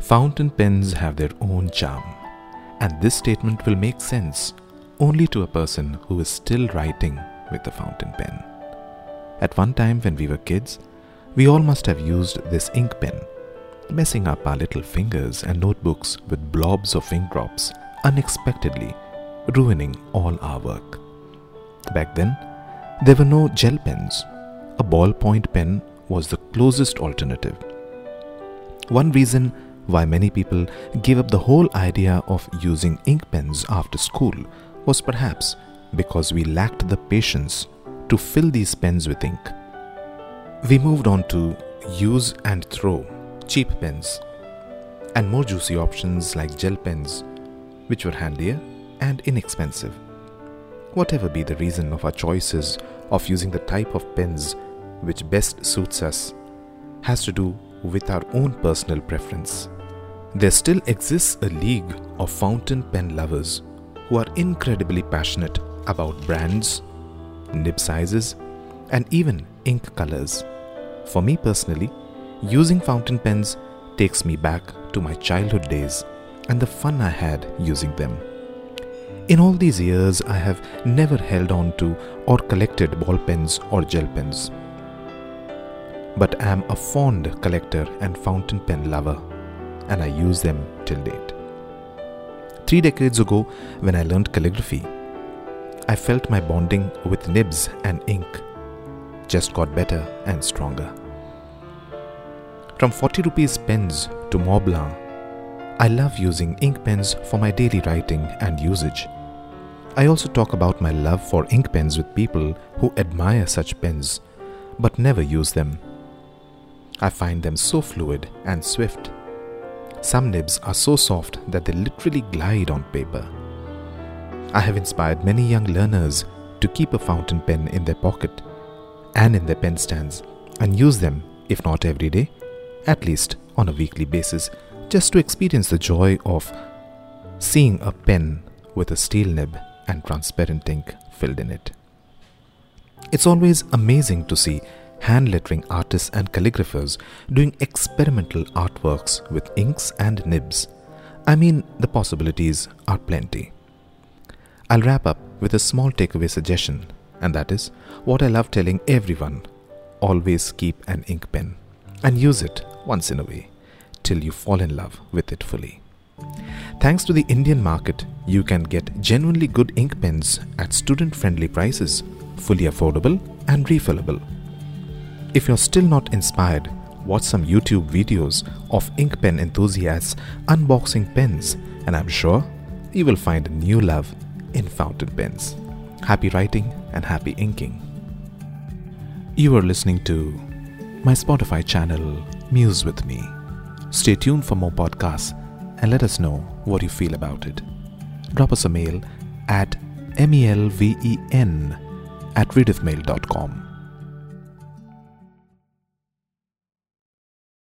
Fountain pens have their own charm, and this statement will make sense only to a person who is still writing with a fountain pen. At one time when we were kids, we all must have used this ink pen, messing up our little fingers and notebooks with blobs of ink drops, unexpectedly ruining all our work. Back then, there were no gel pens. A ballpoint pen was the closest alternative. One reason why many people gave up the whole idea of using ink pens after school was perhaps because we lacked the patience to fill these pens with ink. We moved on to use and throw cheap pens and more juicy options like gel pens, which were handier and inexpensive. Whatever be the reason of our choices of using the type of pens which best suits us has to do with our own personal preference. There still exists a league of fountain pen lovers who are incredibly passionate about brands, nib sizes, and even ink colors. For me personally, using fountain pens takes me back to my childhood days and the fun I had using them. In all these years, I have never held on to or collected ball pens or gel pens, but I am a fond collector and fountain pen lover, and I use them till date. 3 decades ago, when I learned calligraphy, I felt my bonding with nibs and ink just got better and stronger. From 40 rupees pens to Mont Blanc, I love using ink pens for my daily writing and usage. I also talk about my love for ink pens with people who admire such pens but never use them. I find them so fluid and swift. Some nibs are so soft that they literally glide on paper. I have inspired many young learners to keep a fountain pen in their pocket and in their pen stands and use them, if not every day, at least on a weekly basis, just to experience the joy of seeing a pen with a steel nib and transparent ink filled in it. It's always amazing to see hand lettering artists and calligraphers doing experimental artworks with inks and nibs. I mean, the possibilities are plenty. I'll wrap up with a small takeaway suggestion, and that is what I love telling everyone: always keep an ink pen and use it once in a way till you fall in love with it fully. Thanks to the Indian market, you can get genuinely good ink pens at student-friendly prices, fully affordable and refillable. If you're still not inspired, watch some YouTube videos of ink pen enthusiasts unboxing pens, and I'm sure you will find a new love in fountain pens. Happy writing and happy inking. You are listening to my Spotify channel, Muse With Me. Stay tuned for more podcasts and let us know what you feel about it. Drop us a mail at melven@readofmail.com.